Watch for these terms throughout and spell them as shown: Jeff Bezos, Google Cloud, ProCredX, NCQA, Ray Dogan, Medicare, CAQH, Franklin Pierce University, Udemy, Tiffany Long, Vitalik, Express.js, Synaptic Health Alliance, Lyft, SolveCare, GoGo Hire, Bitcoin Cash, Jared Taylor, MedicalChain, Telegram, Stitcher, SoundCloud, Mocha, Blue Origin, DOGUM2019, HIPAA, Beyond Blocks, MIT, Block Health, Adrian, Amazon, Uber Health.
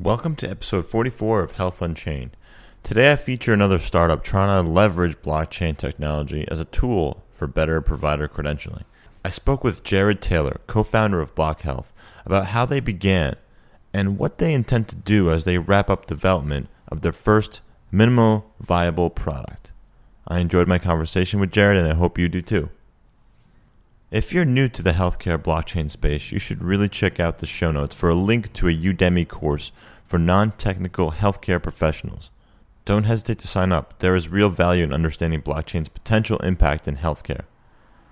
Welcome to episode 44 of Health Unchained. Today I feature another startup trying to leverage blockchain technology as a tool for better provider credentialing. I spoke with Jared Taylor, co-founder of Block Health, about how they began and what they intend to do as they wrap up development of their first minimal viable product. I enjoyed my conversation with Jared and I hope you do too. If you're new to the healthcare blockchain space, you should really check out the show notes for a link to a Udemy course for non-technical healthcare professionals. Don't hesitate to sign up. There is real value in understanding blockchain's potential impact in healthcare.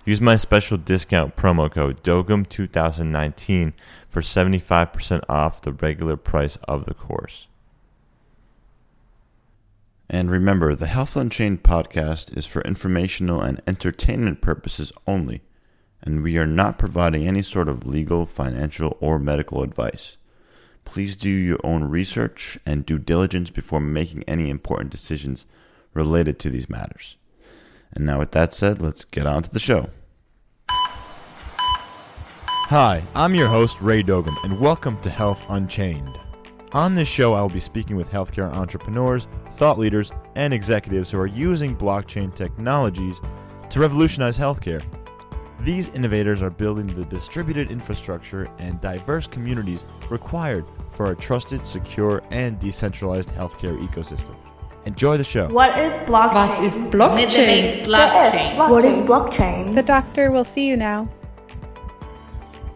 Use my special discount promo code DOGUM2019 for 75% off the regular price of the course. And remember, the Health Unchained podcast is for informational and entertainment purposes only, and we are not providing any sort of legal, financial, or medical advice. Please do your own research and due diligence before making any important decisions related to these matters. And now with that said, let's get on to the show. Hi, I'm your host, Ray Dogan, and welcome to Health Unchained. On this show, I will be speaking with healthcare entrepreneurs, thought leaders, and executives who are using blockchain technologies to revolutionize healthcare. These innovators are building the distributed infrastructure and diverse communities required for a trusted, secure, and decentralized healthcare ecosystem. Enjoy the show. What is blockchain? What is blockchain? What is blockchain? The doctor will see you now.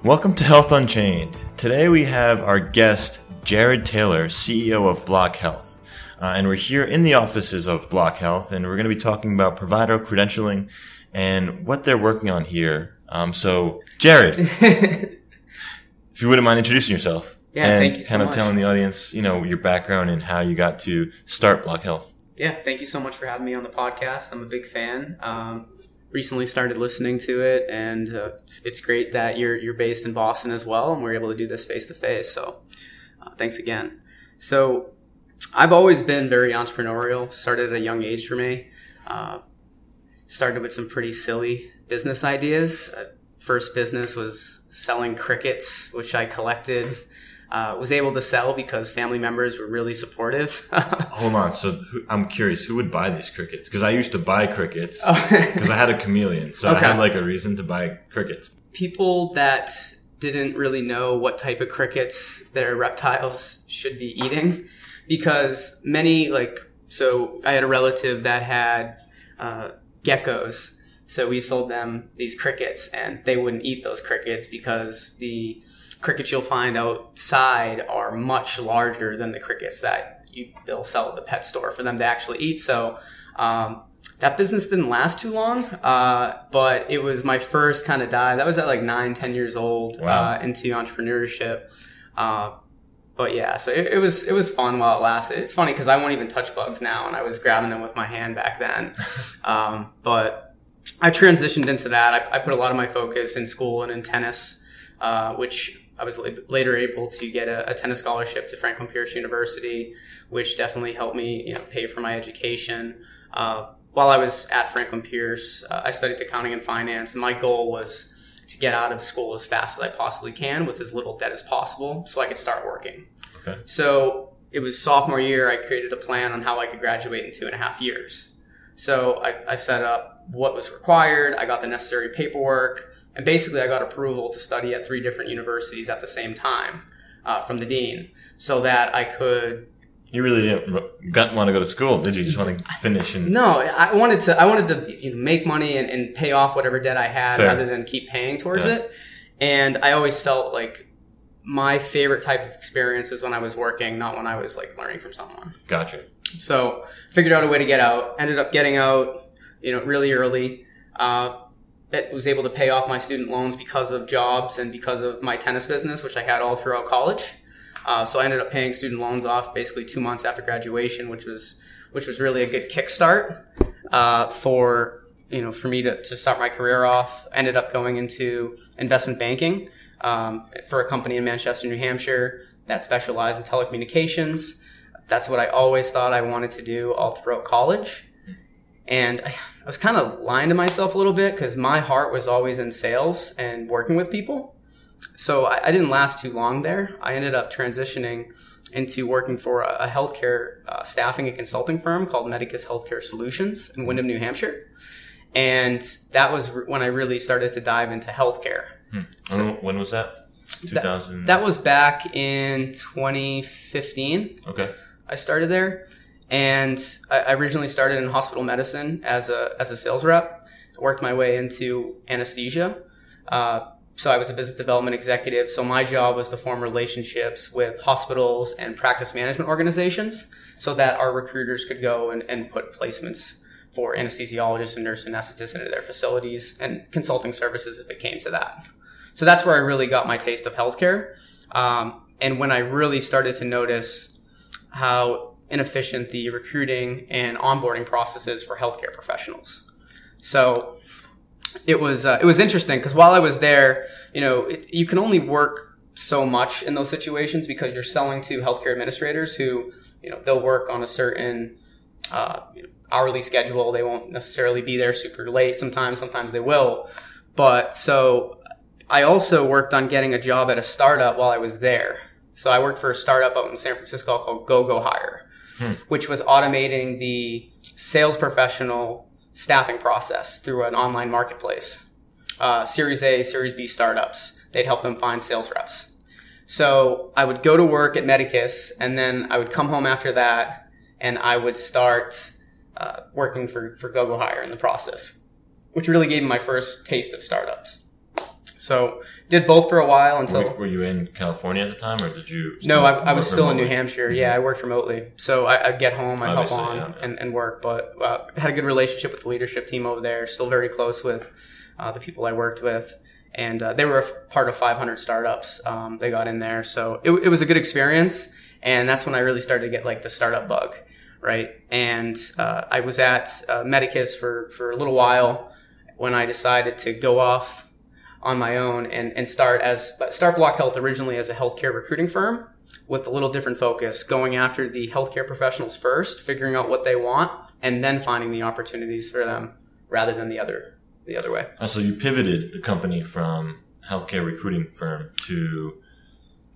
Welcome to Health Unchained. Today we have our guest, Jared Taylor, CEO of Block Health. And we're here in the offices of Block Health, and we're going to be talking about provider credentialing and what they're working on here. So, Jared, if you wouldn't mind introducing yourself thank you so kind of much. Telling the audience, you know, your background and how you got to start Block Health. Yeah, thank you so much for having me on the podcast. I'm a big fan. Recently started listening to it, and it's great that you're based in Boston as well, and we're able to do this face to face. So, thanks again. So, I've always been very entrepreneurial. Started at a young age for me. Started with some pretty silly business ideas. First business was selling crickets, which I collected. Was able to sell because family members were really supportive. Hold on. So I'm curious, who would buy these crickets? Because I used to buy crickets because I had a chameleon. So okay. I had like a reason to buy crickets. People that didn't really know what type of crickets their reptiles should be eating, because many I had a relative that had geckos. So we sold them these crickets, and they wouldn't eat those crickets because the crickets you'll find outside are much larger than the crickets that they'll sell at the pet store for them to actually eat. So that business didn't last too long, but it was my first kind of dive. That was at 9-10 years old. Wow. Into entrepreneurship. But yeah, so it was fun while it lasted. It's funny because I won't even touch bugs now, and I was grabbing them with my hand back then. But I transitioned into that. I put a lot of my focus in school and in tennis, which I was later able to get a tennis scholarship to Franklin Pierce University, which definitely helped me pay for my education. While I was at Franklin Pierce, I studied accounting and finance, and my goal was to get out of school as fast as I possibly can with as little debt as possible so I could start working. Okay. So it was sophomore year, I created a plan on how I could graduate in 2.5 years. So I set up what was required, I got the necessary paperwork, and basically I got approval to study at 3 different universities at the same time from the dean so that I could... You really didn't want to go to school, did you? Just want to finish and... No, I wanted to make money and pay off whatever debt I had. Fair. Rather than keep paying towards it. And I always felt like my favorite type of experience was when I was working, not when I was learning from someone. Gotcha. So figured out a way to get out. Ended up getting out, really early. Was able to pay off my student loans because of jobs and because of my tennis business, which I had all throughout college. So I ended up paying student loans off basically 2 months after graduation, which was really a good kickstart for me to start my career off. Ended up going into investment banking for a company in Manchester, New Hampshire that specialized in telecommunications. That's what I always thought I wanted to do all throughout college. And I was kind of lying to myself a little bit because my heart was always in sales and working with people. So I didn't last too long there. I ended up transitioning into working for a healthcare staffing and consulting firm called Medicus Healthcare Solutions in Windham, New Hampshire. And that was when I really started to dive into healthcare. Hmm. So when was that? 2000? That was back in 2015. Okay. I started there. And I originally started in hospital medicine as a sales rep. I worked my way into anesthesia. So I was a business development executive. So my job was to form relationships with hospitals and practice management organizations so that our recruiters could go and put placements for anesthesiologists and nurse anesthetists into their facilities and consulting services if it came to that. So that's where I really got my taste of healthcare. And when I really started to notice how inefficient the recruiting and onboarding process is for healthcare professionals. So it was interesting because while I was there, you can only work so much in those situations because you're selling to healthcare administrators who, they'll work on a certain hourly schedule. They won't necessarily be there super late. Sometimes they will. But so I also worked on getting a job at a startup while I was there. So I worked for a startup out in San Francisco called GoGo Hire, which was automating the sales professional staffing process through an online marketplace. Series A, Series B startups. They'd help them find sales reps. So I would go to work at Medicus, and then I would come home after that, and I would start working for GoGo Hire in the process, which really gave me my first taste of startups. So did both for a while until... Were you in California at the time, or did you... No, I was still remotely? In New Hampshire. Mm-hmm. Yeah, I worked remotely. So I'd get home, I'd help on and work, but had a good relationship with the leadership team over there, still very close with the people I worked with. And they were a part of 500 startups. They got in there. So it was a good experience. And that's when I really started to get the startup bug, right? And I was at Medicus for a little while when I decided to go off on my own and start Block Health originally as a healthcare recruiting firm with a little different focus, going after the healthcare professionals first, figuring out what they want, and then finding the opportunities for them rather than the other way. So you pivoted the company from healthcare recruiting firm to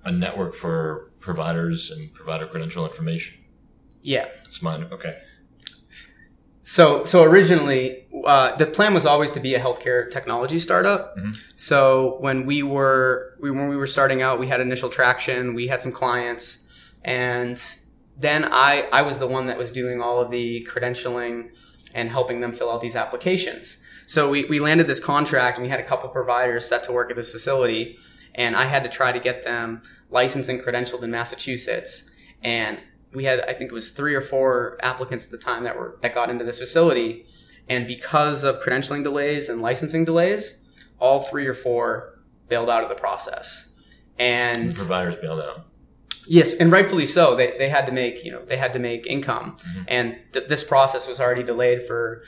a network for providers and provider credential information. Yeah. That's mine. Okay. So originally, the plan was always to be a healthcare technology startup. Mm-hmm. So when we were starting out, we had initial traction, we had some clients, and then I was the one that was doing all of the credentialing and helping them fill out these applications. So we landed this contract, and we had a couple providers set to work at this facility, and I had to try to get them licensed and credentialed in Massachusetts. And we had, I think it was 3 or 4 applicants at the time that got into this facility. And because of credentialing delays and licensing delays, all 3 or 4 bailed out of the process. And the providers bailed out. Yes. And rightfully so. They had to make, they had to make income. Mm-hmm. And this process was already delayed for,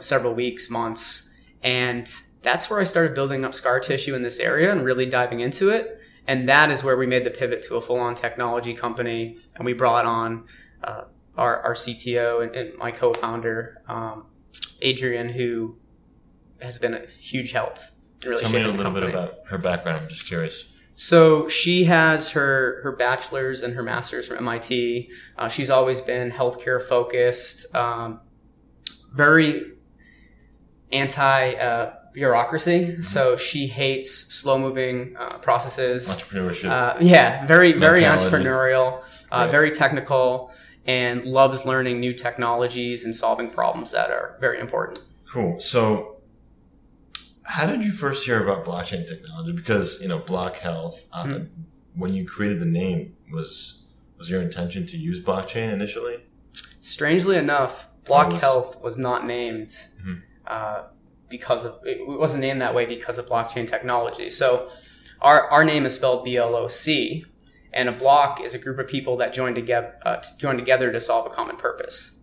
several weeks, months. And that's where I started building up scar tissue in this area and really diving into it. And that is where we made the pivot to a full-on technology company, and we brought on our CTO and my co-founder, Adrian, who has been a huge help. Really tell me a little bit about her background. I'm just curious. So she has her bachelor's and her master's from MIT. She's always been healthcare focused, very anti-bureaucracy. Mm-hmm. So she hates slow-moving processes. Entrepreneurship. Very, very entrepreneurial, very technical, and loves learning new technologies and solving problems that are very important. Cool. So how did you first hear about blockchain technology? Because, Block Health, mm-hmm. when you created the name, was your intention to use blockchain initially? Strangely enough, Block Health was not named. Mm-hmm. It wasn't named that way because of blockchain technology. So our name is spelled BLOC, and a block is a group of people that join together to solve a common purpose.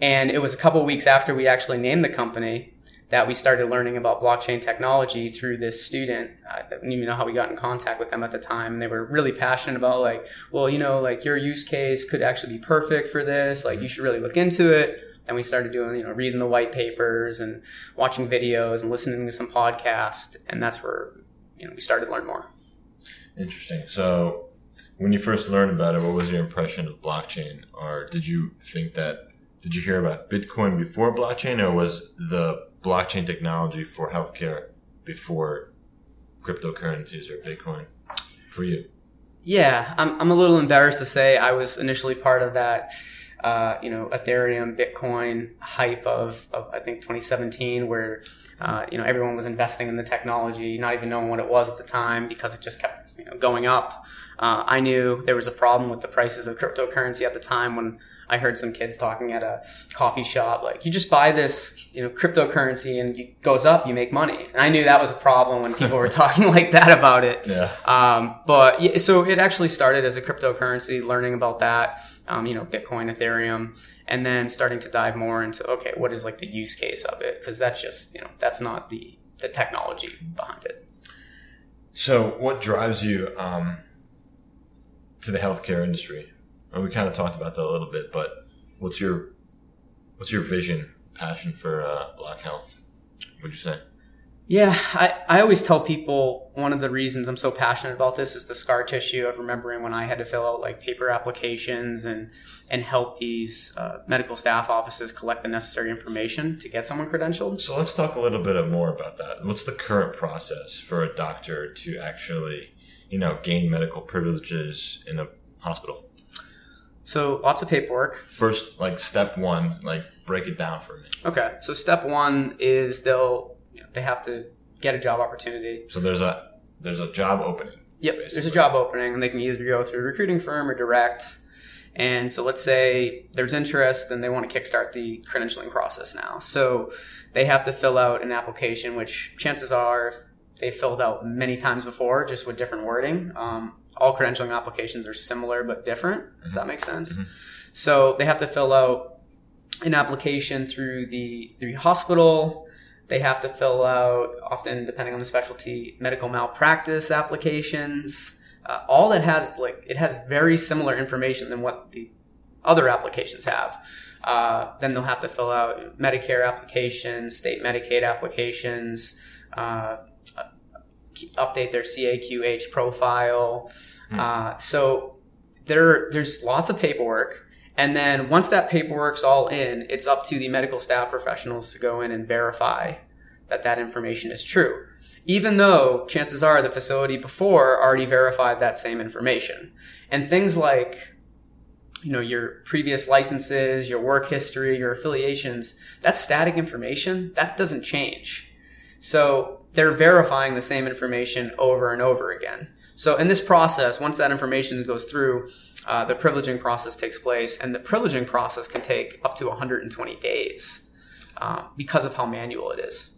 And it was a couple of weeks after we actually named the company that we started learning about blockchain technology through this student. I don't even know how we got in contact with them at the time. And they were really passionate about your use case could actually be perfect for this. You should really look into it. And we started doing, reading the white papers and watching videos and listening to some podcasts. And that's where, we started to learn more. Interesting. So when you first learned about it, what was your impression of blockchain? Or did you hear about Bitcoin before blockchain, or was the blockchain technology for healthcare before cryptocurrencies or Bitcoin for you? Yeah, I'm a little embarrassed to say I was initially part of that, Ethereum, Bitcoin hype of I think 2017, where, everyone was investing in the technology, not even knowing what it was at the time because it just kept going up. I knew there was a problem with the prices of cryptocurrency at the time when I heard some kids talking at a coffee shop, like, you just buy this, cryptocurrency and it goes up, you make money. And I knew that was a problem when people were talking like that about it. Yeah. So it actually started as a cryptocurrency, learning about that, Bitcoin, Ethereum, and then starting to dive more into, okay, what is like the use case of it? Because that's just, that's not the technology behind it. So what drives you to the healthcare industry? We kind of talked about that a little bit, but what's your vision, passion for Block Health? Would you say? Yeah, I always tell people one of the reasons I'm so passionate about this is the scar tissue of remembering when I had to fill out like paper applications and help these medical staff offices collect the necessary information to get someone credentialed. So let's talk a little bit more about that. What's the current process for a doctor to actually, gain medical privileges in a hospital? So lots of paperwork. First, step one, break it down for me. Okay. So step one is they have to get a job opportunity. So there's a job opening. Yep. Basically. There's a job opening, and they can either go through a recruiting firm or direct. And so let's say there's interest and they want to kickstart the credentialing process now. So they have to fill out an application, which chances are they filled out many times before, just with different wording. All credentialing applications are similar but different, if that makes sense. Mm-hmm. So they have to fill out an application through the hospital. They have to fill out, often depending on the specialty, medical malpractice applications. All that has it has very similar information than what the other applications have. Then they'll have to fill out Medicare applications, state Medicaid applications, update their CAQH profile. So there's lots of paperwork. And then once that paperwork's all in, it's up to the medical staff professionals to go in and verify that information is true, even though chances are the facility before already verified that same information. And things like your previous licenses, your work history, your affiliations, that's static information. That doesn't change. So they're verifying the same information over and over again. So in this process, once that information goes through, the privileging process takes place, and the privileging process can take up to 120 days because of how manual it is.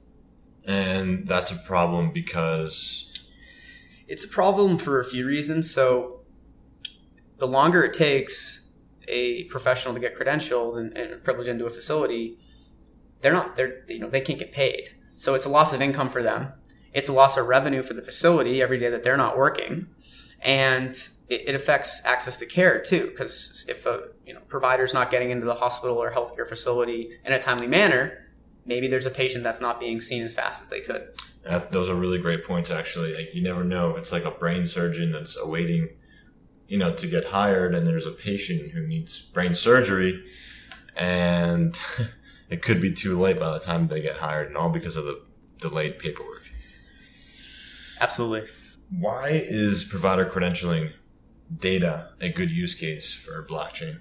And that's a problem because? It's a problem for a few reasons. So the longer it takes a professional to get credentialed and privileged into a facility, they can't get paid. So it's a loss of income for them. It's a loss of revenue for the facility every day that they're not working. And it affects access to care too, because if a provider's not getting into the hospital or healthcare facility in a timely manner, maybe there's a patient that's not being seen as fast as they could. Those are really great points, actually. You never know. It's like a brain surgeon that's awaiting to get hired, and there's a patient who needs brain surgery, and it could be too late by the time they get hired, and all because of the delayed paperwork. Absolutely. Why is provider credentialing data a good use case for blockchain?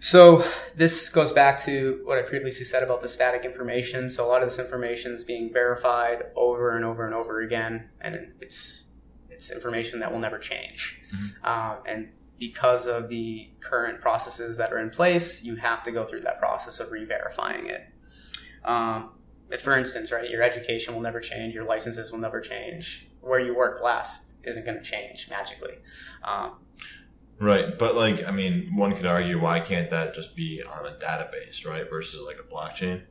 So this goes back to what I previously said about the static information. So a lot of this information is being verified over and over and over again, and it's information that will never change. Mm-hmm. And because of the current processes that are in place, you have to go through that process of re-verifying it. For instance, right, your education will never change. Your licenses will never change. Where you worked last isn't going to change magically. Right. But one could argue, why can't that just be on a database, right, versus a blockchain?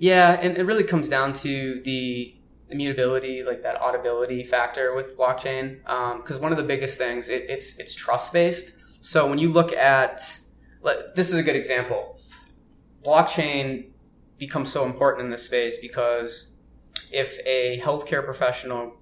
Yeah. And it really comes down to the immutability, that auditability factor with blockchain, because one of the biggest things it's trust based. So when you look at, this is a good example. Blockchain becomes so important in this space because if a healthcare professional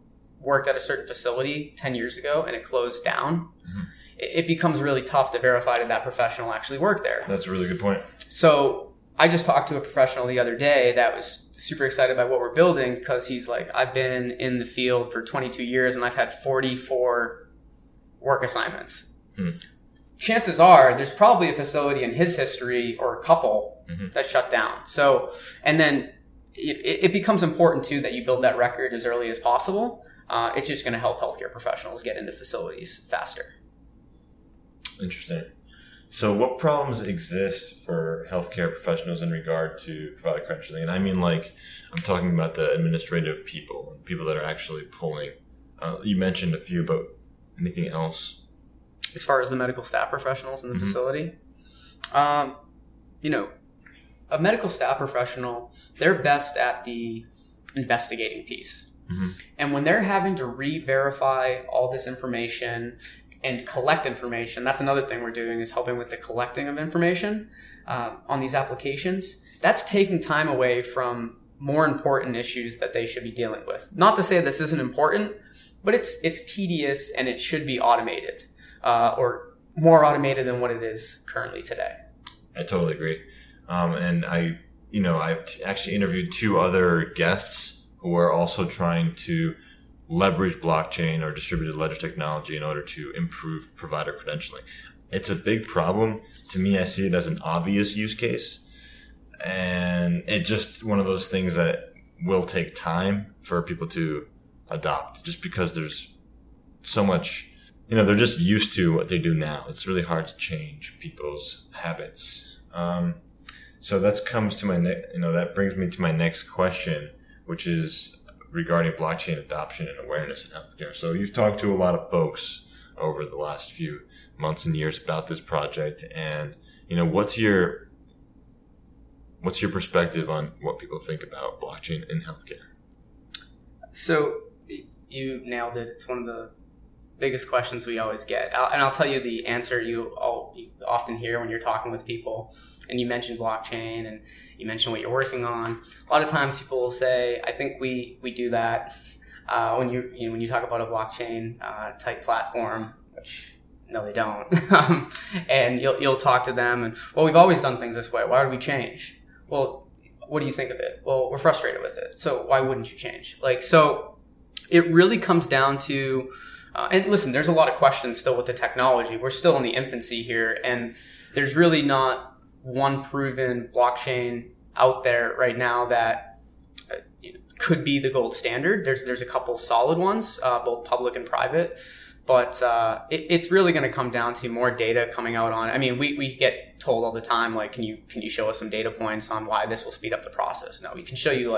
worked at a certain facility 10 years ago and it closed down, mm-hmm. it becomes really tough to verify that that professional actually worked there. That's a really good point. So I just talked to a professional the other day that was super excited by what we're building because he's like, I've been in the field for 22 years and I've had 44 work assignments. Mm-hmm. Chances are there's probably a facility in his history or a couple mm-hmm. that shut down. So, and then it becomes important too that you build that record as early as possible. It's just going to help healthcare professionals get into facilities faster. Interesting. So what problems exist for healthcare professionals in regard to provider credentialing? And I mean, like, I'm talking about the administrative people, people that are actually pulling. You mentioned a few, but anything else? As far as the medical staff professionals in the mm-hmm. facility, a medical staff professional, they're best at the investigating piece. Mm-hmm. And when they're having to re-verify all this information and collect information, that's another thing we're doing is helping with the collecting of information on these applications. That's taking time away from more important issues that they should be dealing with. Not to say this isn't important, but it's tedious and it should be automated or more automated than what it is currently today. I totally agree. And I've actually interviewed two other guests who are also trying to leverage blockchain or distributed ledger technology in order to improve provider credentialing. It's a big problem. To me, I see it as an obvious use case. And it's just one of those things that will take time for people to adopt just because there's so much, they're just used to what they do now. It's really hard to change people's habits. So that comes to my that brings me to my next question, which is regarding blockchain adoption and awareness in healthcare. So you've talked to a lot of folks over the last few months and years about this project, and what's your perspective on what people think about blockchain in healthcare? So you nailed it. It's one of the biggest questions we always get. And I'll tell you the answer you often hear when you're talking with people, and you mention blockchain and you mention what you're working on. A lot of times people will say, I think we do that when you talk about a blockchain type platform, which no, they don't. And you'll talk to them and, well, we've always done things this way. Why would we change? Well, what do you think of it? Well, we're frustrated with it. So why wouldn't you change? So it really comes down to, and listen, there's a lot of questions still with the technology. We're still in the infancy here, and there's really not one proven blockchain out there right now that could be the gold standard. There's a couple solid ones, both public and private, but it's really going to come down to more data coming out on it. I mean, we get told all the time, like, can you show us some data points on why this will speed up the process? No, we can show you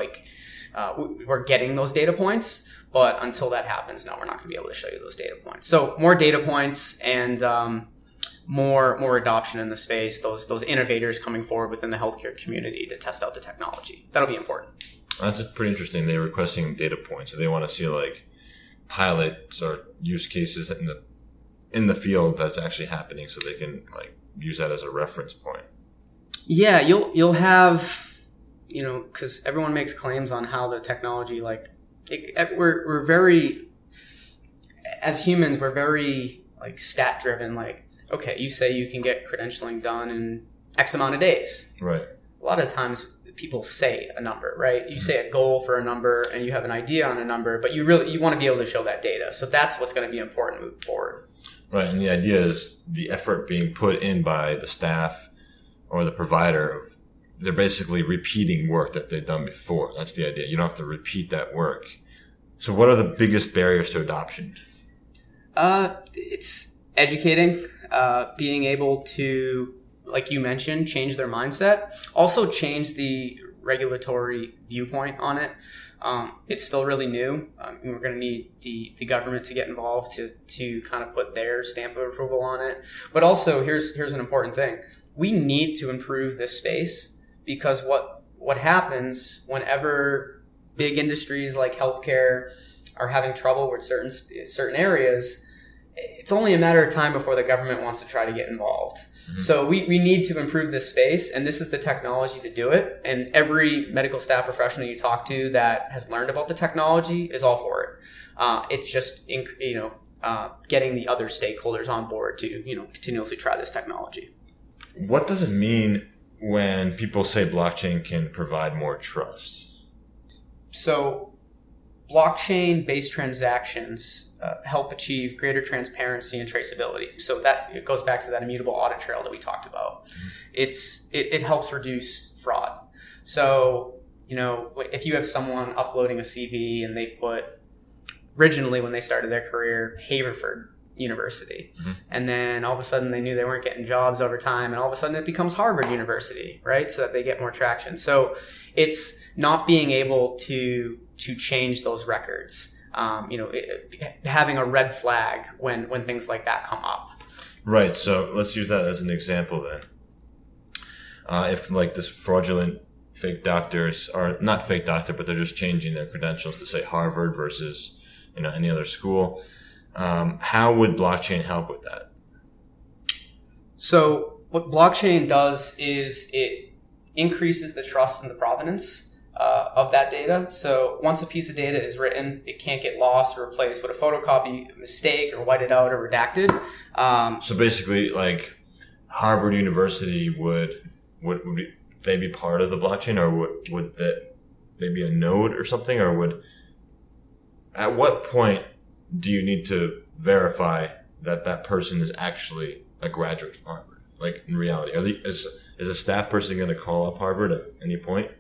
we're getting those data points, but until that happens, no, we're not going to be able to show you those data points. So more data points and more adoption in the space, those innovators coming forward within the healthcare community to test out the technology. That'll be important. That's pretty interesting. They're requesting data points. So they want to see pilots or use cases in the field that's actually happening so they can use that as a reference point. Yeah, you'll have... because everyone makes claims on how the technology, we're very, as humans, we're very stat driven. Okay, you say you can get credentialing done in X amount of days. Right. A lot of times people say a number, right? You mm-hmm. say a goal for a number and you have an idea on a number, but you want to be able to show that data. So that's what's going to be important moving forward. Right. And the idea is the effort being put in by the staff or the provider they're basically repeating work that they've done before. That's the idea. You don't have to repeat that work. So what are the biggest barriers to adoption? It's educating, being able to, like you mentioned, change their mindset, also change the regulatory viewpoint on it. It's still really new. We're going to need the government to get involved to kind of put their stamp of approval on it. But also, here's an important thing. We need to improve this space. Because what happens whenever big industries like healthcare are having trouble with certain areas, it's it's only a matter of time before the government wants to try to get involved. Mm-hmm. So we need to improve this space, and this is the technology to do it. And every medical staff professional you talk to that has learned about the technology is all for it. It's just, getting the other stakeholders on board to, continuously try this technology. What does it mean when people say blockchain can provide more trust? So blockchain-based transactions help achieve greater transparency and traceability. So it goes back to that immutable audit trail that we talked about. Mm-hmm. It helps reduce fraud. So, if you have someone uploading a CV and they put, originally when they started their career, Haverford University. Mm-hmm. And then all of a sudden they knew they weren't getting jobs over time. And all of a sudden it becomes Harvard University, right? So that they get more traction. So it's not being able to change those records. Having a red flag when things like that come up. Right. So let's use that as an example then. If like this fraudulent fake doctors are not fake doctor, but they're just changing their credentials to say Harvard versus, any other school. How would blockchain help with that? So what blockchain does is it increases the trust and the provenance of that data. So once a piece of data is written, it can't get lost or replaced with a photocopy, a mistake, or whited out or redacted. So basically, like Harvard University would they be part of the blockchain, or would they be a node or something, or would? At what point do you need to verify that that person is actually a graduate from Harvard? Like in reality, is a staff person going to call up Harvard at any point?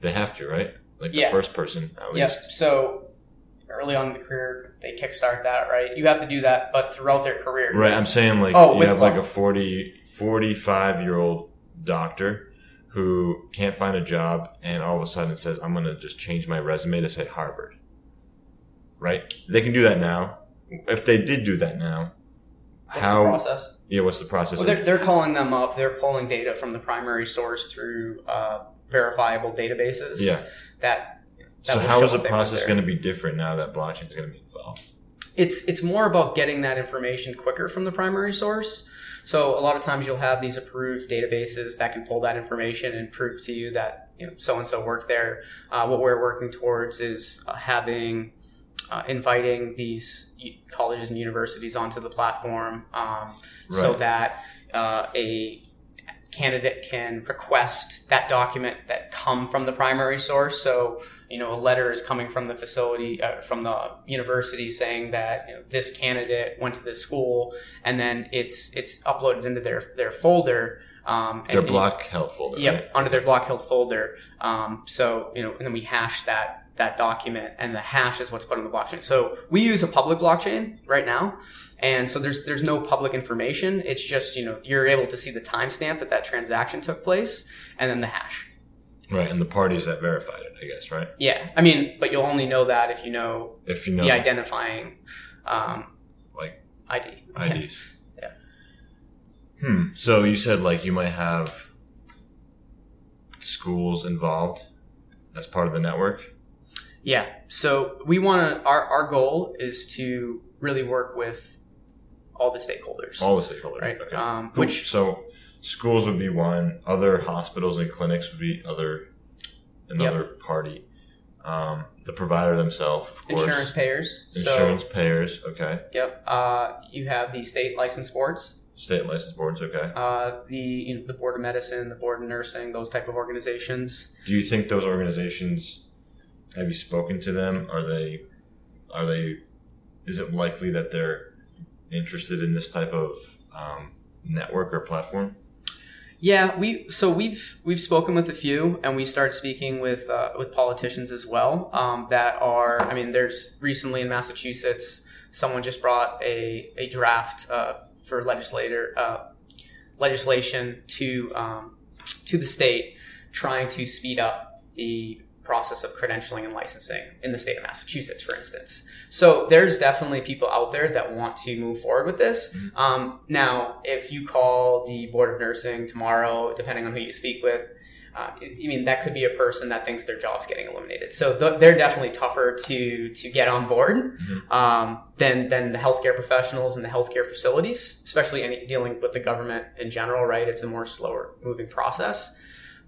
They have to, right? Like the first person at least. Yeah. So early on in the career, they kickstart that, right? You have to do that, but throughout their career, right? I'm saying you have like a 45-year-old doctor who can't find a job, and all of a sudden says, "I'm going to just change my resume to say Harvard." Right? They can do that now. If they did do that now, what's the process? Yeah, what's the process? Well, they're calling them up. They're pulling data from the primary source through verifiable databases. Yeah. So how is the process going to be different now that blockchain is going to be involved? It's more about getting that information quicker from the primary source. So a lot of times you'll have these approved databases that can pull that information and prove to you that so-and-so worked there. What we're working towards is having... inviting these colleges and universities onto the platform so that a candidate can request that document that come from the primary source. So, a letter is coming from the facility, from the university saying that this candidate went to this school, and then it's uploaded into their folder. Their Block Health folder. Yep, right? Under their Block Health folder. And then we hash that document, and the hash is what's put on the blockchain. So we use a public blockchain right now. And so there's no public information. It's just, you're able to see the timestamp that transaction took place, and then the hash. Right. And the parties that verified it, I guess, right? Yeah. I mean, but you'll only know that if you know the identifying, IDs. Yeah. So you said you might have schools involved as part of the network. Yeah. So we want to, our goal is to really work with all the stakeholders. All the stakeholders. Right. Okay. So schools would be one, other hospitals and clinics would be another party. The provider themselves, of course. Insurance payers. Okay. Yep. You have the state licensed boards. State license boards, okay. The board of medicine, the board of nursing, those type of organizations. Do you think those organizations? Have you spoken to them? Are they? Is it likely that they're interested in this type of network or platform? Yeah, we've spoken with a few, and we start speaking with politicians as well. There's recently in Massachusetts, someone just brought a draft for legislation to the state, trying to speed up the process of credentialing and licensing in the state of Massachusetts, for instance. So there's definitely people out there that want to move forward with this. Mm-hmm. Now, if you call the Board of Nursing tomorrow, depending on who you speak with, I mean, that could be a person that thinks their job's getting eliminated. So they're definitely tougher to get on board than the healthcare professionals and the healthcare facilities, especially dealing with the government in general, right? It's a more slower moving process.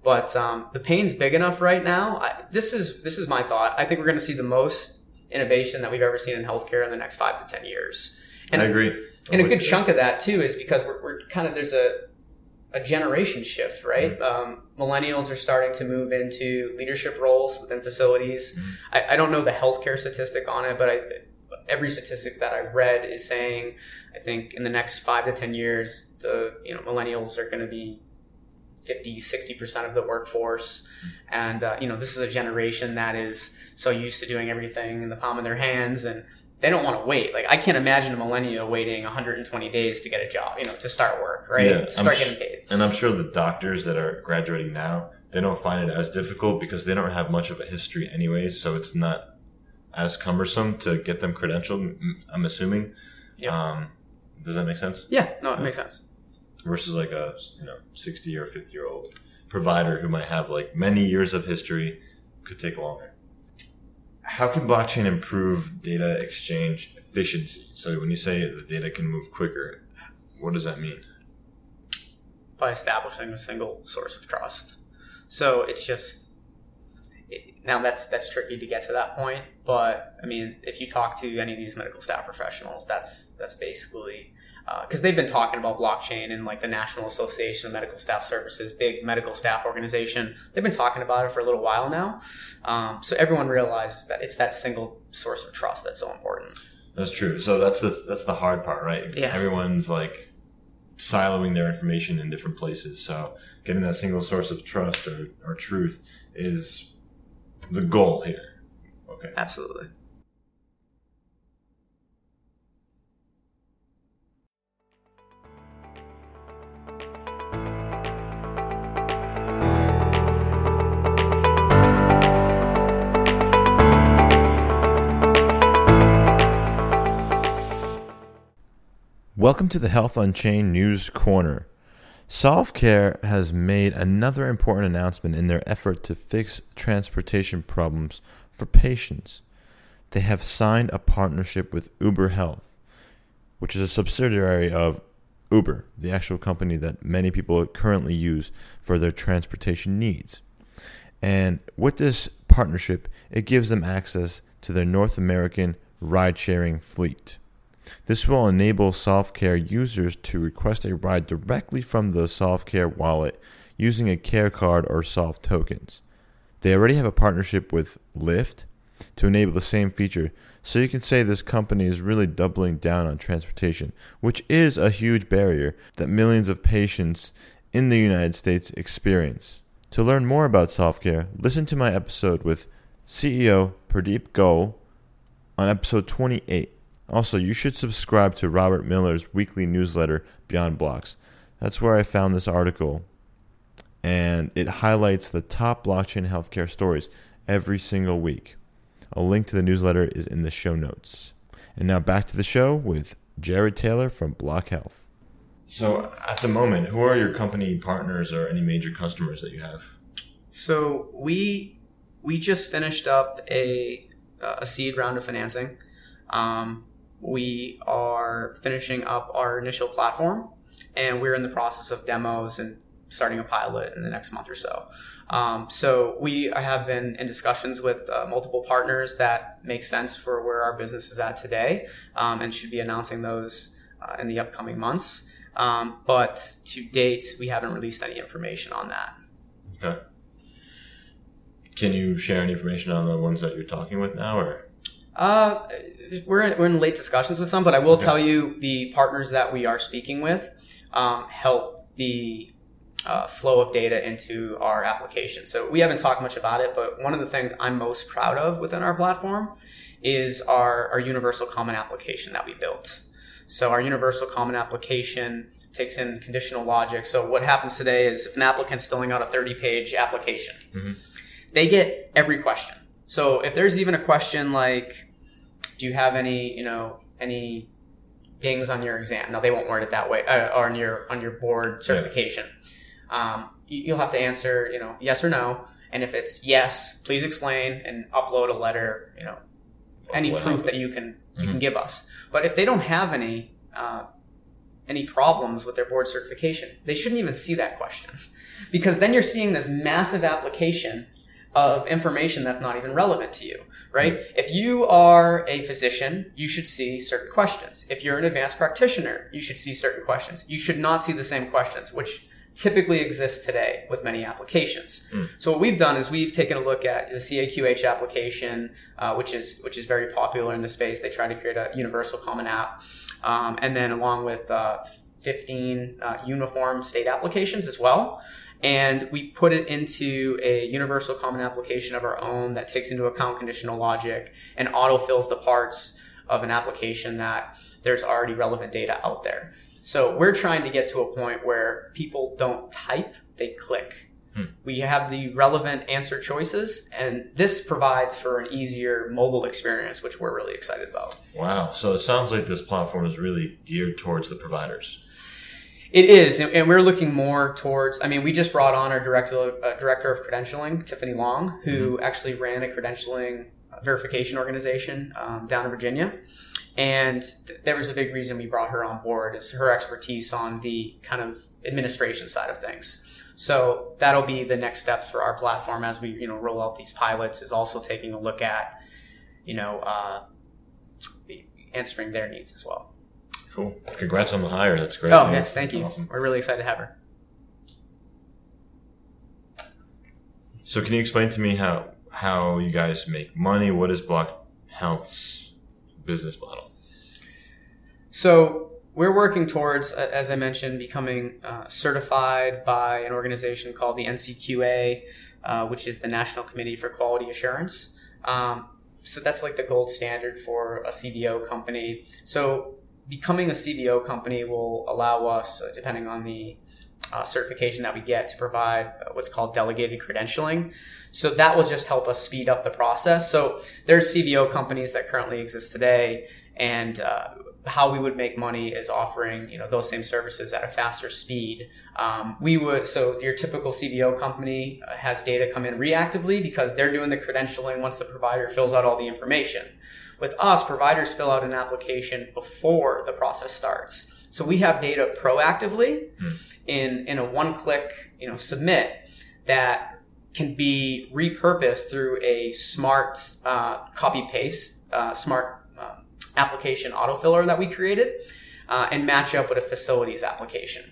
But the pain's big enough right now. This is my thought. I think we're going to see the most innovation that we've ever seen in healthcare in the next 5 to 10 years. And I agree. And a good chunk of that too is because we're kind of, there's a generation shift, right? Millennials are starting to move into leadership roles within facilities. I don't know the healthcare statistic on it, but every statistic that I've read is saying, I think in the next 5 to 10 years, millennials are going to be 50-60% of the workforce. And, this is a generation that is so used to doing everything in the palm of their hands, and they don't want to wait. Like, I can't imagine a millennial waiting 120 days to get a job, to start work, right? Yeah, to start getting paid. And I'm sure the doctors that are graduating now, they don't find it as difficult because they don't have much of a history anyways. So it's not as cumbersome to get them credentialed, I'm assuming. Yeah. Does that make sense? Yeah. No, it makes sense. Versus like a 60 or 50 year old provider who might have like many years of history, could take longer. How can blockchain improve data exchange efficiency? So when you say the data can move quicker, what does that mean? By establishing a single source of trust. So it's just, now that's tricky to get to that point, but I mean, if you talk to any of these medical staff professionals, that's basically. Because they've been talking about blockchain, and like the National Association of Medical Staff Services, big medical staff organization, they've been talking about it for a little while now. So everyone realizes that it's that single source of trust that's so important. That's true. So that's the hard part, right? Yeah. Everyone's like siloing their information in different places. So getting that single source of trust or truth is the goal here. Okay. Absolutely. Welcome to the Health Unchained News Corner. SolveCare has made another important announcement in their effort to fix transportation problems for patients. They have signed a partnership with Uber Health, which is a subsidiary of Uber, the actual company that many people currently use for their transportation needs. And with this partnership, it gives them access to their North American ride-sharing fleet. This will enable SolveCare users to request a ride directly from the SolveCare wallet using a Care Card or Solve tokens. They already have a partnership with Lyft to enable the same feature, so you can say this company is really doubling down on transportation, which is a huge barrier that millions of patients in the United States experience. To learn more about SolveCare, listen to my episode with CEO Pradeep Goel on episode 28. Also, you should subscribe to Robert Miller's weekly newsletter, Beyond Blocks. That's where I found this article, and it highlights the top blockchain healthcare stories every single week. A link to the newsletter is in the show notes. And now back to the show with Jared Taylor from Block Health. So at the moment, who are your company partners or any major customers that you have? So we just finished up a seed round of financing. We are finishing up our initial platform, and we're in the process of demos and starting a pilot in the next month or so. So we have been in discussions with multiple partners that make sense for where our business is at today, and should be announcing those in the upcoming months. But to date, we haven't released any information on that. Okay. Can you share any information on the ones that you're talking with now, or? We're in late discussions with some, but I will tell you the partners that we are speaking with help the flow of data into our application. So we haven't talked much about it, but one of the things I'm most proud of within our platform is our universal common application that we built. So our universal common application takes in conditional logic. So what happens today is if an applicant's filling out a 30-page application, they get every question. So if there's even a question like, do you have any dings on your exam? Now they won't word it that way, or on your board certification. You'll have to answer, yes or no. And if it's yes, please explain and upload a letter, any proof that you can give us. But if they don't have any problems with their board certification, they shouldn't even see that question, because then you're seeing this massive application of information that's not even relevant to you, right? Mm-hmm. If you are a physician, you should see certain questions. If you're an advanced practitioner, you should see certain questions. You should not see the same questions, which typically exists today with many applications. Mm. So what we've done is we've taken a look at the CAQH application, which is very popular in the space. They try to create a universal common app. And then along with 15 uniform state applications as well. And we put it into a universal common application of our own that takes into account conditional logic and autofills the parts of an application that there's already relevant data out there. So we're trying to get to a point where people don't type, they click. Hmm. We have the relevant answer choices, and this provides for an easier mobile experience, which we're really excited about. Wow. So it sounds like this platform is really geared towards the providers. It is, and we're looking more towards, we just brought on our director of credentialing, Tiffany Long, who actually ran a credentialing verification organization down in Virginia. And there was a big reason we brought her on board, is her expertise on the kind of administration side of things. So that'll be the next steps for our platform as we, roll out these pilots, is also taking a look at, answering their needs as well. Cool. Congrats on the hire. That's great. Oh, yeah. Thank you. Awesome. We're really excited to have her. So can you explain to me how you guys make money? What is Block Health's business model? So we're working towards, as I mentioned, becoming certified by an organization called the NCQA, which is the National Committee for Quality Assurance. So that's like the gold standard for a CDO company. So becoming a CDO company will allow us, depending on the certification that we get, to provide what's called delegated credentialing. So that will just help us speed up the process. So there's CDO companies that currently exist today, and how we would make money is offering those same services at a faster speed. So your typical CDO company has data come in reactively because they're doing the credentialing once the provider fills out all the information. With us, providers fill out an application before the process starts. So we have data proactively in a one-click, submit that can be repurposed through a smart copy-paste, smart application autofiller that we created and match up with a facilities application.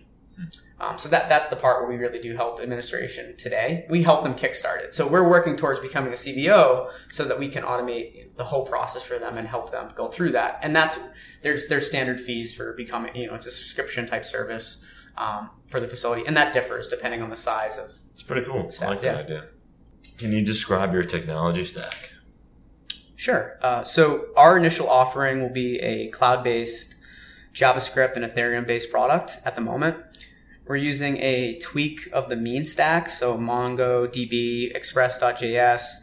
So that's the part where we really do help administration today. We help them kickstart it. So we're working towards becoming a CDO so that we can automate the whole process for them and help them go through that. And there's standard fees for becoming, it's a subscription type service for the facility. And that differs depending on the size of. It's pretty cool. I like that idea. Can you describe your technology stack? Sure. So our initial offering will be a cloud-based JavaScript and Ethereum-based product at the moment. We're using a tweak of the mean stack, so MongoDB, Express.js,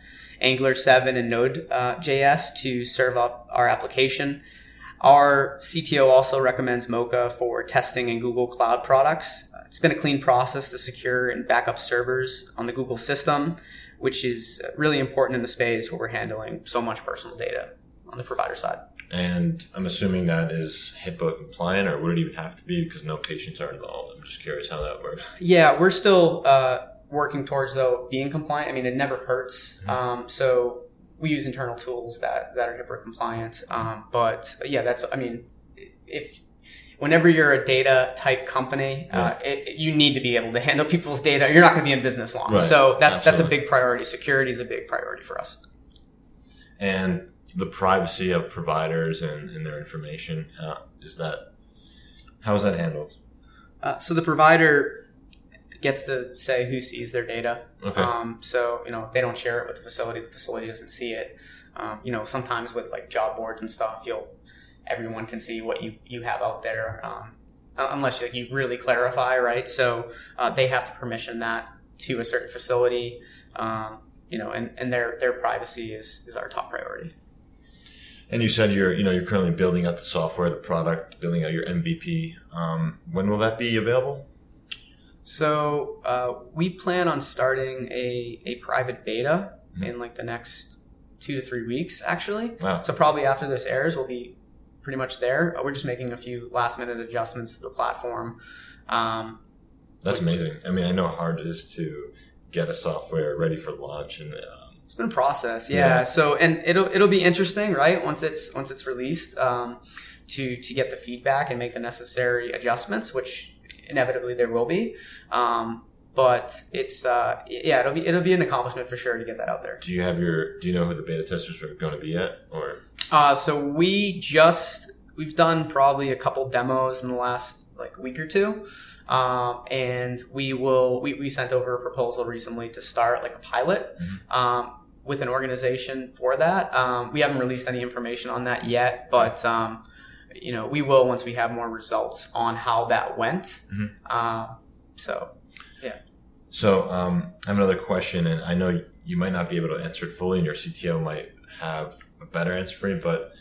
Angular 7, and Node.js to serve up our application. Our CTO also recommends Mocha for testing and Google Cloud products. It's been a clean process to secure and back up servers on the Google system, which is really important in the space where we're handling so much personal data on the provider side. And I'm assuming that is HIPAA compliant, or would it even have to be, because no patients are involved? I'm just curious how that works. Yeah, we're still working towards, though, being compliant. It never hurts. Mm-hmm. So we use internal tools that are HIPAA compliant. But yeah, that's, whenever you're a data type company, you need to be able to handle people's data. You're not going to be in business long. Right. So that's a big priority. Security is a big priority for us. And the privacy of providers and their information, how is that handled? So the provider gets to say who sees their data. Okay. If they don't share it with the facility doesn't see it. Sometimes with like job boards and stuff, everyone can see what you have out there, unless you really clarify, right? So they have to permission that to a certain facility, and their privacy is our top priority. And you said you're currently building out the software, the product, building out your MVP. When will that be available? So we plan on starting a private beta in like the next 2 to 3 weeks, actually. Wow. So probably after this airs, we'll be pretty much there. We're just making a few last minute adjustments to the platform. That's amazing. I mean, I know how hard it is to get a software ready for launch, and it's been a process. Yeah. So, and it'll be interesting, right? Once it's released, to get the feedback and make the necessary adjustments, which inevitably there will be. But it's it'll be an accomplishment for sure to get that out there. Do you know who the beta testers are going to be yet, or? So we've done probably a couple demos in the last like week or two. And we sent over a proposal recently to start like a pilot, with an organization for that. We haven't released any information on that yet, but, we will, once we have more results on how that went. I have another question, and I know you might not be able to answer it fully, and your CTO might have a better answer for you, but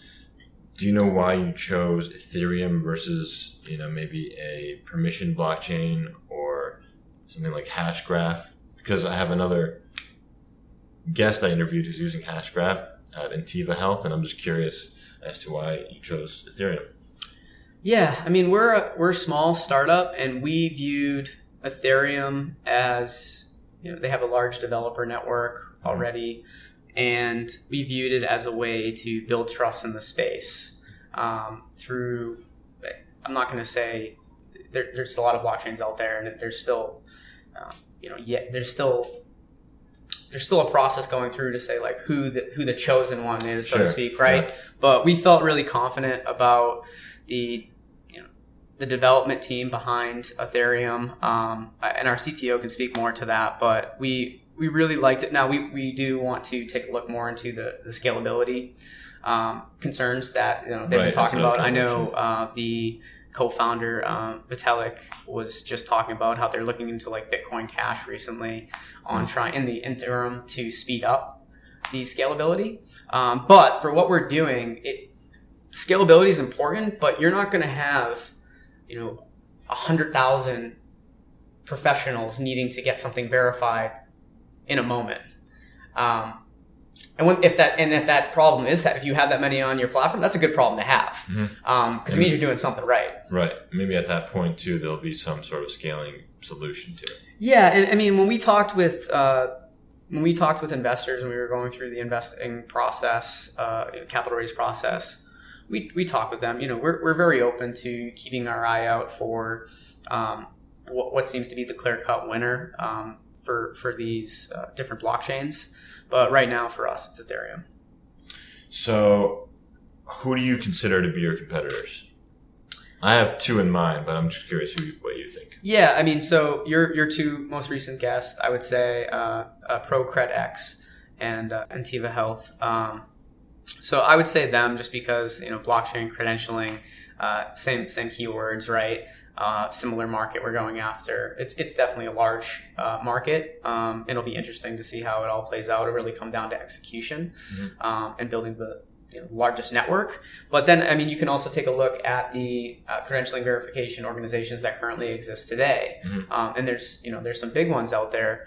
do you know why you chose Ethereum versus, maybe a permissioned blockchain or something like Hashgraph? Because I have another guest I interviewed who's using Hashgraph at Intiva Health, and I'm just curious as to why you chose Ethereum. Yeah, I mean, we're a small startup, and we viewed Ethereum as, they have a large developer network already. And we viewed it as a way to build trust in the space through, I'm not going to say there's a lot of blockchains out there, and there's still, there's still a process going through to say like who the chosen one is, so to speak, right? Yeah. But we felt really confident about the development team behind Ethereum, and our CTO can speak more to that, but we really liked it. Now, we do want to take a look more into the scalability concerns that they've been talking about. I know the co-founder, Vitalik, was just talking about how they're looking into like Bitcoin Cash recently on trying in the interim to speed up the scalability. But for what we're doing, scalability is important, but you're not going to have 100,000 professionals needing to get something verified in a moment. And if that problem is that if you have that many on your platform, that's a good problem to have. Cause it means you're doing something right. Right. Maybe at that point too, there'll be some sort of scaling solution to it. Yeah. And I mean, when we talked with investors and we were going through the investing process, capital raise process, we talked with them, we're very open to keeping our eye out for, what seems to be the clear cut winner, for these different blockchains. But right now for us, it's Ethereum. So who do you consider to be your competitors? I have two in mind, but I'm just curious what you think. Yeah, I mean, so your two most recent guests, I would say ProCredX and Intiva Health. So I would say them just because, blockchain credentialing, same keywords, right? Similar market we're going after. It's definitely a large market. It'll be interesting to see how it all plays out. It'll really come down to execution and building the largest network. But then, I mean, you can also take a look at the credentialing verification organizations that currently exist today. And there's some big ones out there,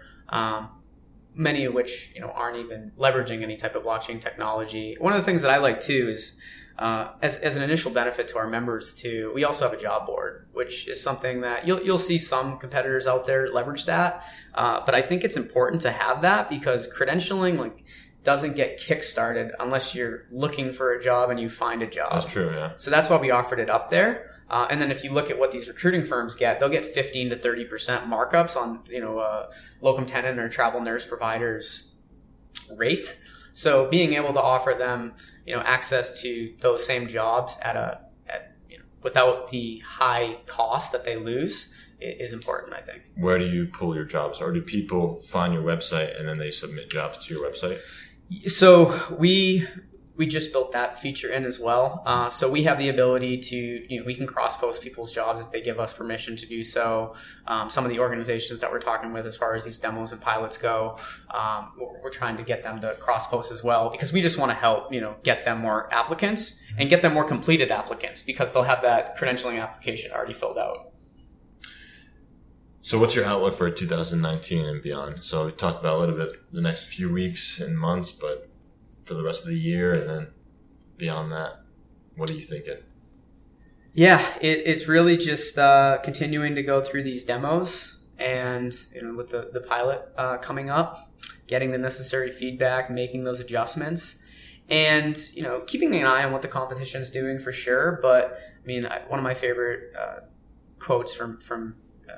many of which aren't even leveraging any type of blockchain technology. One of the things that I like too is as an initial benefit to our members too, we also have a job board, which is something that you'll see some competitors out there leverage that. But I think it's important to have that because credentialing doesn't get kickstarted unless you're looking for a job and you find a job. That's true. Yeah. So that's why we offered it up there. And then if you look at what these recruiting firms get, they'll get 15 to 30% markups on, locum tenens or travel nurse providers rate. So being able to offer them, access to those same jobs at without the high cost that they lose is important, I think. Where do you pull your jobs, or do people find your website and then they submit jobs to your website? So we just built that feature in as well. So we have the ability to, we can cross-post people's jobs if they give us permission to do so. Some of the organizations that we're talking with as far as these demos and pilots go, we're trying to get them to cross-post as well because we just want to help, get them more applicants and get them more completed applicants because they'll have that credentialing application already filled out. So what's your outlook for 2019 and beyond? So we talked about a little bit the next few weeks and months, but for the rest of the year and then beyond that, what are you thinking? Yeah, it's really just continuing to go through these demos and, you know, with the pilot coming up, getting the necessary feedback, making those adjustments. And, you know, keeping an eye on what the competition is doing for sure. But, I mean, one of my favorite quotes from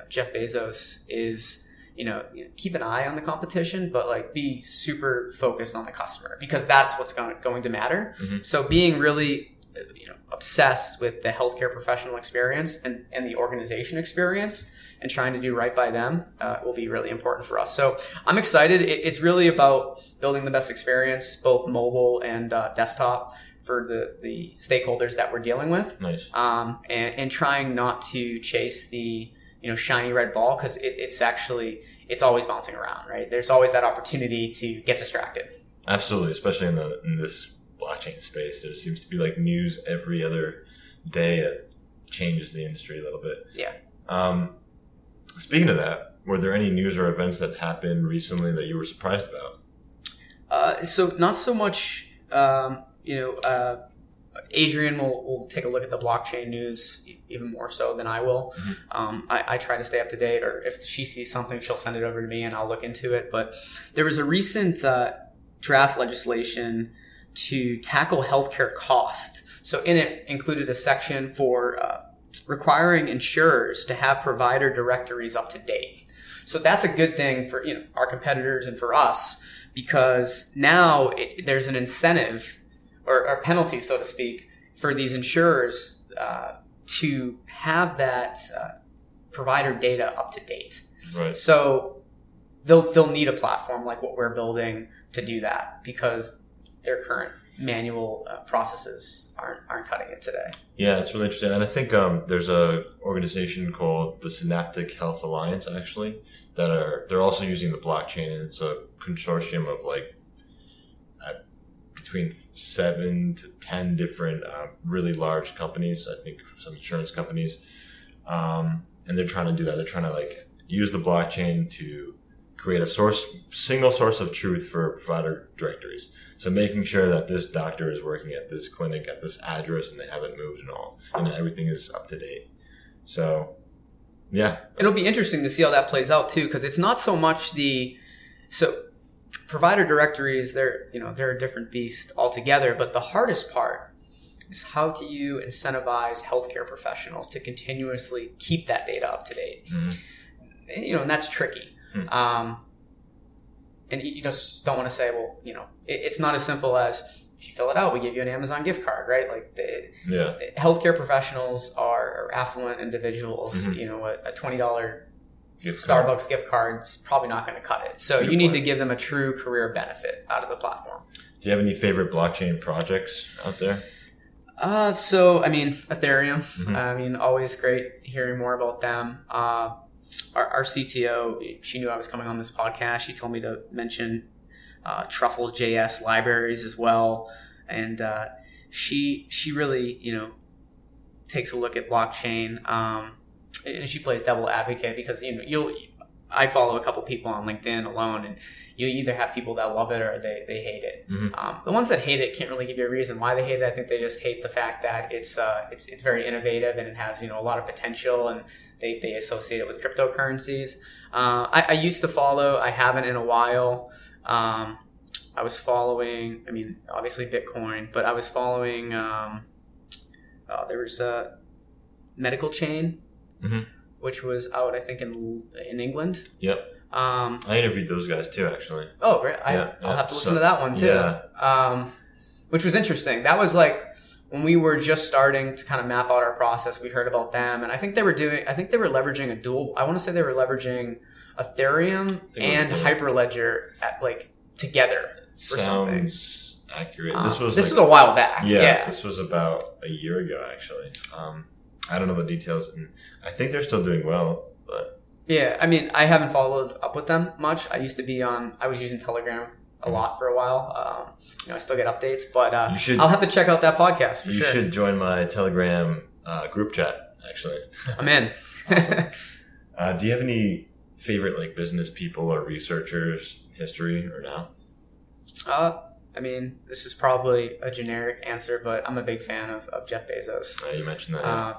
Jeff Bezos is, you know, keep an eye on the competition, but like be super focused on the customer because that's what's going to matter. Mm-hmm. So being really, you know, obsessed with the healthcare professional experience and the organization experience and trying to do right by them will be really important for us. So I'm excited. It's really about building the best experience, both mobile and desktop, for the stakeholders that we're dealing with. Nice. And trying not to chase the, you know, shiny red ball, because it's always bouncing around, right? There's always that opportunity to get distracted. Absolutely, especially in this blockchain space. There seems to be like news every other day that changes the industry a little bit. Yeah. Speaking of that, were there any news or events that happened recently that you were surprised about? So not so much, Adrian will take a look at the blockchain news even more so than I will. Mm-hmm. I try to stay up to date, or if she sees something, she'll send it over to me and I'll look into it. But there was a recent draft legislation to tackle healthcare costs. So in it included a section for requiring insurers to have provider directories up to date. So that's a good thing for, you know, our competitors and for us, because now there's an incentive or penalty, so to speak, for these insurers to have that provider data up to date. Right. So they'll need a platform like what we're building to do that, because their current manual processes aren't cutting it today. Yeah, it's really interesting. And I think there's a organization called the Synaptic Health Alliance, actually, they're also using the blockchain, and it's a consortium of like between 7 to 10 different really large companies, I think some insurance companies. And they're trying to do that. They're trying to like use the blockchain to create a single source of truth for provider directories. So making sure that this doctor is working at this clinic at this address and they haven't moved and all, and everything is up to date. So, yeah. It'll be interesting to see how that plays out too, because it's not so much so provider directories, they're a different beast altogether, but the hardest part is how do you incentivize healthcare professionals to continuously keep that data up to date? Mm-hmm. You know, and that's tricky. And you just don't want to say, well, you know, it's not as simple as if you fill it out, we give you an Amazon gift card, right? Like healthcare professionals are affluent individuals. Mm-hmm. You know, a $20 Starbucks gift card's probably not going to cut it. So you need to give them a true career benefit out of the platform. Do you have any favorite blockchain projects out there? So, I mean, Ethereum, mm-hmm. I mean, always great hearing more about them. Our CTO, she knew I was coming on this podcast. She told me to mention Truffle.js libraries as well. And she really, you know, takes a look at blockchain. And she plays devil advocate because, you know, I follow a couple people on LinkedIn alone, and you either have people that love it or they hate it. Mm-hmm. The ones that hate it can't really give you a reason why they hate it. I think they just hate the fact that it's very innovative and it has, you know, a lot of potential, and they associate it with cryptocurrencies. I used to follow, I haven't in a while. I was following, I mean, obviously Bitcoin, but I was following, there was a medical chain. Mm-hmm. Which was out, I think, in England. Yep. I interviewed those guys too, actually. Oh, right. I'll have to listen to that one too. Yeah. Which was interesting. That was like when we were just starting to kind of map out our process. We heard about them, and I think they were leveraging a dual. I want to say they were leveraging Ethereum and Hyperledger together for something. Sounds accurate. This was a while back. Yeah. This was about a year ago, actually. I don't know the details, and I think they're still doing well, but yeah, I mean, I haven't followed up with them much. I was using Telegram a lot for a while. You know, I still get updates, but I'll have to check out that podcast. You should join my Telegram group chat, actually. I'm in. Awesome. Do you have any favorite like business people or researchers, history or no? I mean, this is probably a generic answer, but I'm a big fan of Jeff Bezos. You mentioned that. I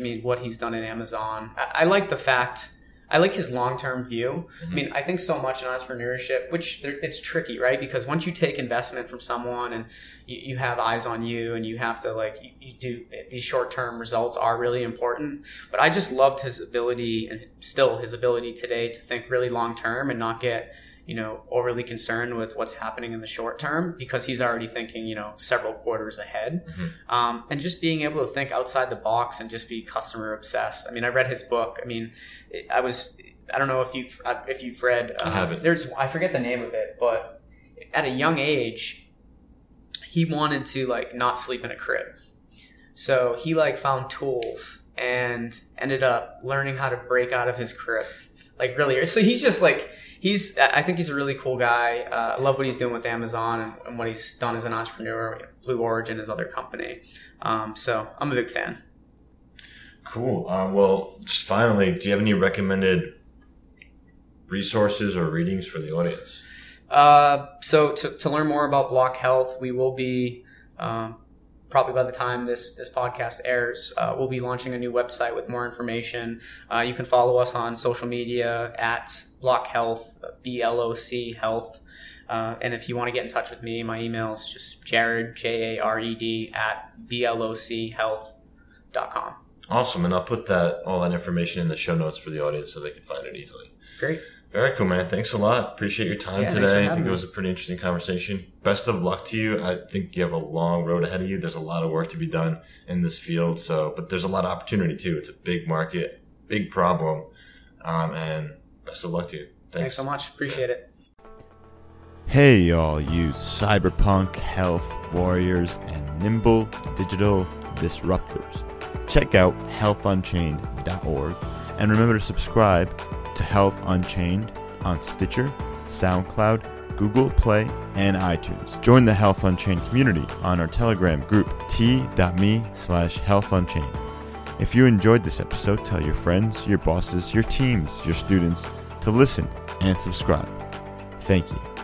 mean, what he's done at Amazon. I like the fact, I like his long-term view. Mm-hmm. I mean, I think so much in entrepreneurship, which it's tricky, right? Because once you take investment from someone and you have eyes on you and you have to like, you do these short-term results are really important. But I just loved his ability and still his ability today to think really long-term and not get, you know, overly concerned with what's happening in the short term because he's already thinking, you know, several quarters ahead. Mm-hmm. And just being able to think outside the box and just be customer obsessed. I mean, I read his book. I mean, I don't know if you've read, I haven't. I forget the name of it, but at a young age, he wanted to like not sleep in a crib. So he like found tools and ended up learning how to break out of his crib. Like really, so he's just like, I think he's a really cool guy. I love what he's doing with Amazon and what he's done as an entrepreneur, Blue Origin, his other company. So I'm a big fan. Cool. Well, just finally, do you have any recommended resources or readings for the audience? So to learn more about Block Health, we will be, probably by the time this podcast airs, we'll be launching a new website with more information. You can follow us on social media at Block Health, BLOC Health. And if you want to get in touch with me, my email is just Jared, JARED, at BLOChealth.com. Awesome. And I'll put all that information in the show notes for the audience so they can find it easily. Great. Very cool, man. Thanks a lot. Appreciate your time today. I think it was a pretty interesting conversation. Best of luck to you. I think you have a long road ahead of you. There's a lot of work to be done in this field. But there's a lot of opportunity too. It's a big market, big problem. And best of luck to you. Thanks so much. Appreciate it. Hey, y'all, you cyberpunk health warriors and nimble digital disruptors. Check out healthunchained.org and remember to subscribe to Health Unchained on Stitcher, SoundCloud, Google Play, and iTunes. Join the Health Unchained community on our Telegram group, t.me/Health Unchained. If you enjoyed this episode, tell your friends, your bosses, your teams, your students to listen and subscribe. Thank you.